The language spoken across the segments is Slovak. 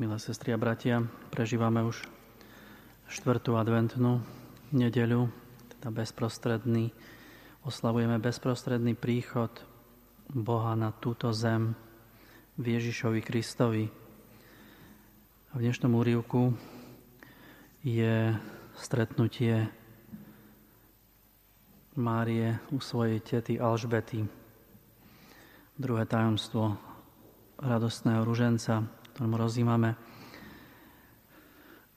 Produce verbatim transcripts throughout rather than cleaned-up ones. Milé sestry a bratia, prežívame už štvrtú adventnú nedeľu, teda bezprostredný, oslavujeme bezprostredný príchod Boha na túto zem v Ježišovi Kristovi. A v dnešnom úryvku je stretnutie Márie u svojej tety Alžbety, druhé tajomstvo radostného ruženca, ktorému rozjímame.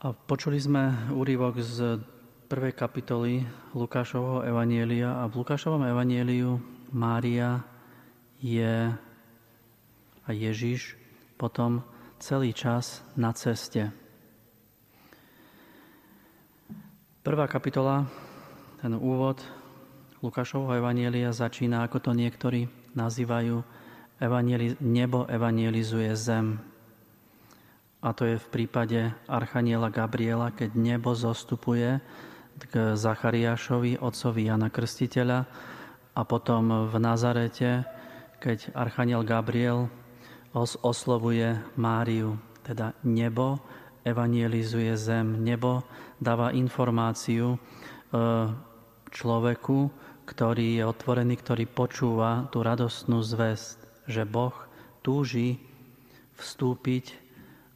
A počuli sme úryvok z prvej kapitoly Lukášovho evanjelia a v Lukášovom evanjeliu Mária je a Ježiš potom celý čas na ceste. Prvá kapitola, ten úvod Lukášovho evanjelia začína, ako to niektorí nazývajú, evangeliz- nebo evangelizuje zem. A to je v prípade Archanjela Gabriela, keď nebo zostupuje k Zachariášovi, otcovi Jána Krstiteľa, a potom v Nazarete, keď Archanjel Gabriel os- oslovuje Máriu. Teda nebo evangelizuje zem, nebo dáva informáciu e, človeku, ktorý je otvorený, ktorý počúva tú radostnú zvesť, že Boh túži vstúpiť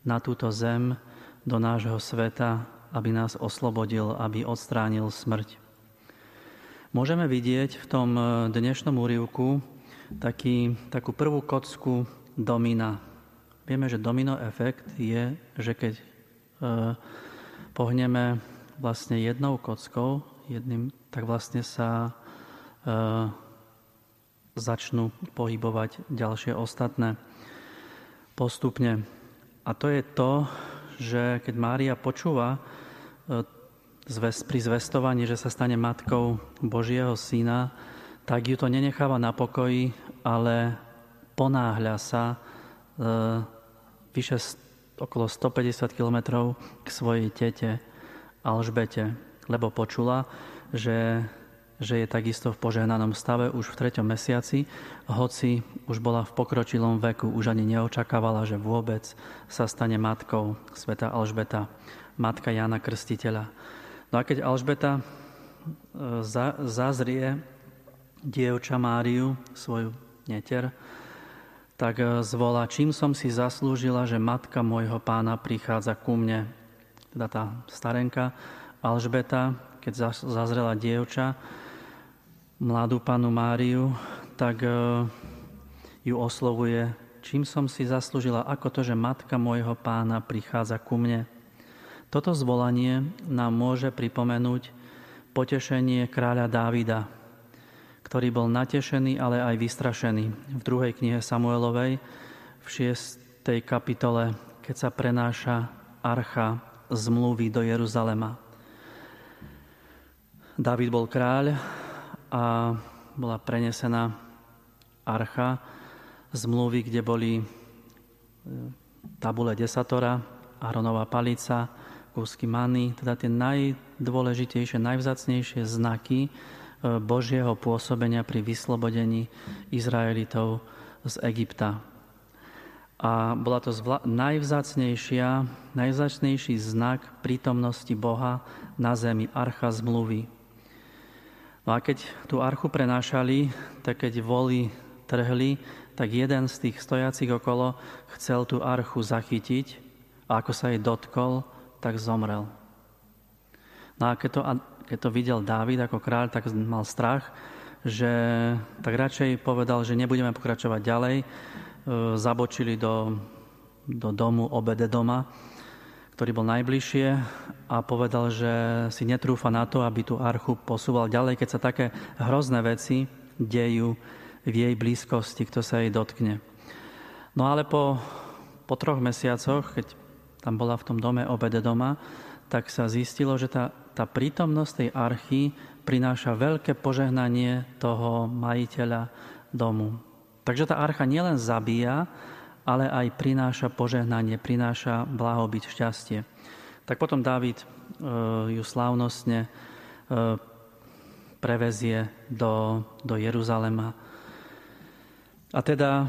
na túto zem do nášho sveta, aby nás oslobodil, aby odstránil smrť. Môžeme vidieť v tom dnešnom úryvku taký, takú prvú kocku domina. Vieme, že domino efekt je, že keď e, pohneme vlastne jednou kockou, jedným, tak vlastne sa e, začnú pohybovať ďalšie ostatné postupne. A to je to, že keď Mária počúva e, zväz, pri zvestovaní, že sa stane matkou Božieho syna, tak ju to nenecháva na pokoji, ale ponáhľa sa e, vyše okolo stopäťdesiat kilometrov k svojej tete Alžbete, lebo počula, že, že je takisto v požehnanom stave už v treťom mesiaci, hoci už bola v pokročilom veku, už ani neočakávala, že vôbec sa stane matkou svätá Alžbeta, matka Jána Krstiteľa. No a keď Alžbeta za, zazrie dievča Máriu, svoju neter, tak zvolá: čím som si zaslúžila, že matka môjho pána prichádza ku mne. Teda tá starenka Alžbeta, keď zazrela dievča, mladú panu Máriu, tak ju oslovuje: čím som si zaslúžila, ako to, že matka môjho pána prichádza ku mne. Toto zvolanie nám môže pripomenúť potešenie kráľa Dávida, ktorý bol natešený, ale aj vystrašený. V druhej knihe Samuelovej, v šiestej kapitole, keď sa prenáša archa zmluvy do Jeruzalema. Dávid bol kráľ a bola prenesená archa zmluvy, kde boli tabule Desatora, Áronova palica, kúsky many, teda tie najdôležitejšie, najvzácnejšie znaky Božieho pôsobenia pri vyslobodení Izraelitov z Egypta. A bola to zvla- najvzácnejšia, najvzácnejší znak prítomnosti Boha na zemi, archa zmluvy. No a keď tú archu prenášali, tak keď voly trhli, tak jeden z tých stojacich okolo chcel tú archu zachytiť a ako sa jej dotkol, tak zomrel. No a keď to, keď to videl Dávid ako kráľ, tak mal strach, že tak radšej povedal, že nebudeme pokračovať ďalej. Zabočili do, do domu Obededoma, ktorý bol najbližšie, a povedal, že si netrúfa na to, aby tú archu posúval ďalej, keď sa také hrozné veci dejú v jej blízkosti, kto sa jej dotkne. No ale po, po troch mesiacoch, keď tam bola v tom dome Obededoma, tak sa zistilo, že tá, tá prítomnosť tej archy prináša veľké požehnanie toho majiteľa domu. Takže tá archa nielen zabíja, ale aj prináša požehnanie, prináša blahobyt, šťastie. Tak potom Dávid e, ju slávnostne e, prevezie do, do Jeruzalema. A teda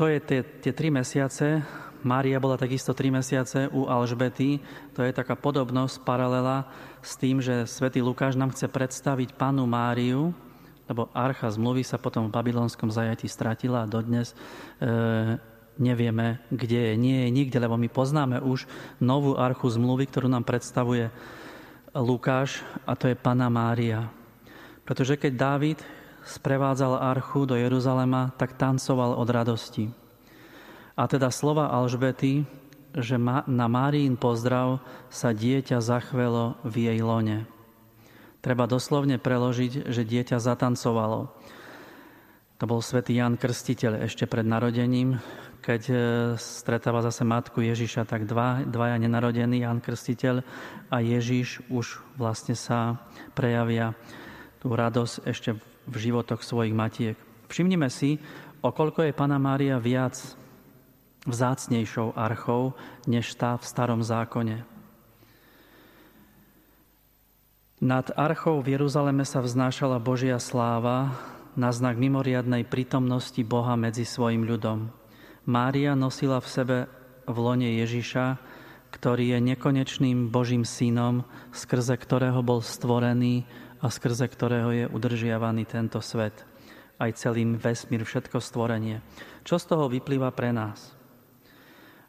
to je tie, tie tri mesiace Mária bola takisto tri mesiace u Alžbety. To je taká podobnosť, paralela s tým, že svätý Lukáš nám chce predstaviť Pannu Máriu, lebo archa zmluvy sa potom v Babilónskom zajatí stratila a dodnes e, nevieme, kde je. Nie je nikde, lebo my poznáme už novú archu zmluvy, ktorú nám predstavuje Lukáš, a to je Panna Mária. Pretože keď Dávid sprevádzal archu do Jeruzalema, tak tancoval od radosti. A teda slova Alžbety, že na Máriin pozdrav sa dieťa zachvelo v jej lone. Treba doslovne preložiť, že dieťa zatancovalo. To bol svätý Ján Krstiteľ ešte pred narodením, keď stretáva zase matku Ježiša, tak dva, dvaja nenarodení, Ján Krstiteľ a Ježiš, už vlastne sa prejavia tú radosť ešte v životoch svojich matiek. Všimnime si, okoľko je Panna Mária viac vzácnejšou archou, než tá v Starom zákone. Nad archou v Jeruzaleme sa vznášala Božia sláva na znak mimoriadnej prítomnosti Boha medzi svojim ľudom. Mária nosila v sebe v lone Ježiša, ktorý je nekonečným Božím synom, skrze ktorého bol stvorený a skrze ktorého je udržiavaný tento svet. Aj celý vesmír, všetko stvorenie. Čo z toho vyplýva pre nás?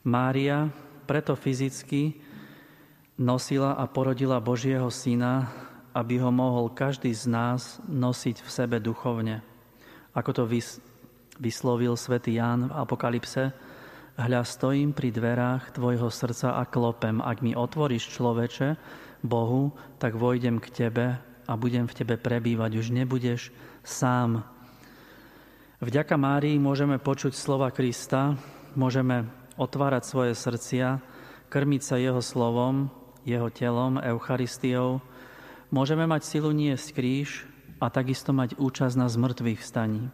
Mária preto fyzicky nosila a porodila Božieho syna, aby ho mohol každý z nás nosiť v sebe duchovne. Ako to vyslovil svätý Ján v Apokalypse, hľa, stojím pri dverách tvojho srdca a klopem. Ak mi otvoríš, človeče, Bohu, tak vojdem k tebe a budem v tebe prebývať. Už nebudeš sám. Vďaka Márii môžeme počuť slova Krista, môžeme otvárať svoje srdcia, krmiť sa jeho slovom, jeho telom, Eucharistiou. Môžeme mať silu niesť kríž a takisto mať účasť na zmŕtvych staní.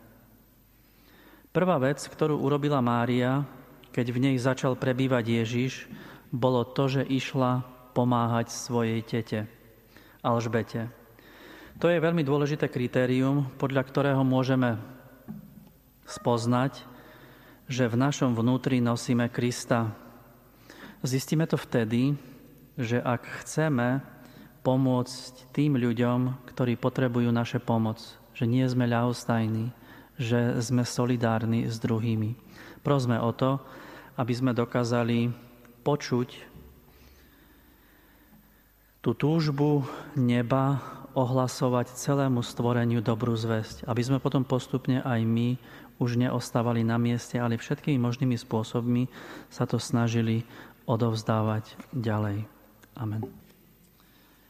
Prvá vec, ktorú urobila Mária, keď v nej začal prebývať Ježiš, bolo to, že išla pomáhať svojej tete, Alžbete. To je veľmi dôležité kritérium, podľa ktorého môžeme spoznať, že v našom vnútri nosíme Krista. Zistíme to vtedy, že ak chceme pomôcť tým ľuďom, ktorí potrebujú naše pomoc, že nie sme ľahostajní, že sme solidárni s druhými. Prosme o to, aby sme dokázali počuť tú túžbu neba ohlasovať celému stvoreniu dobrú zvesť, aby sme potom postupne aj my už neostávali na mieste, ale všetkými možnými spôsobmi sa to snažili odovzdávať ďalej. Amen.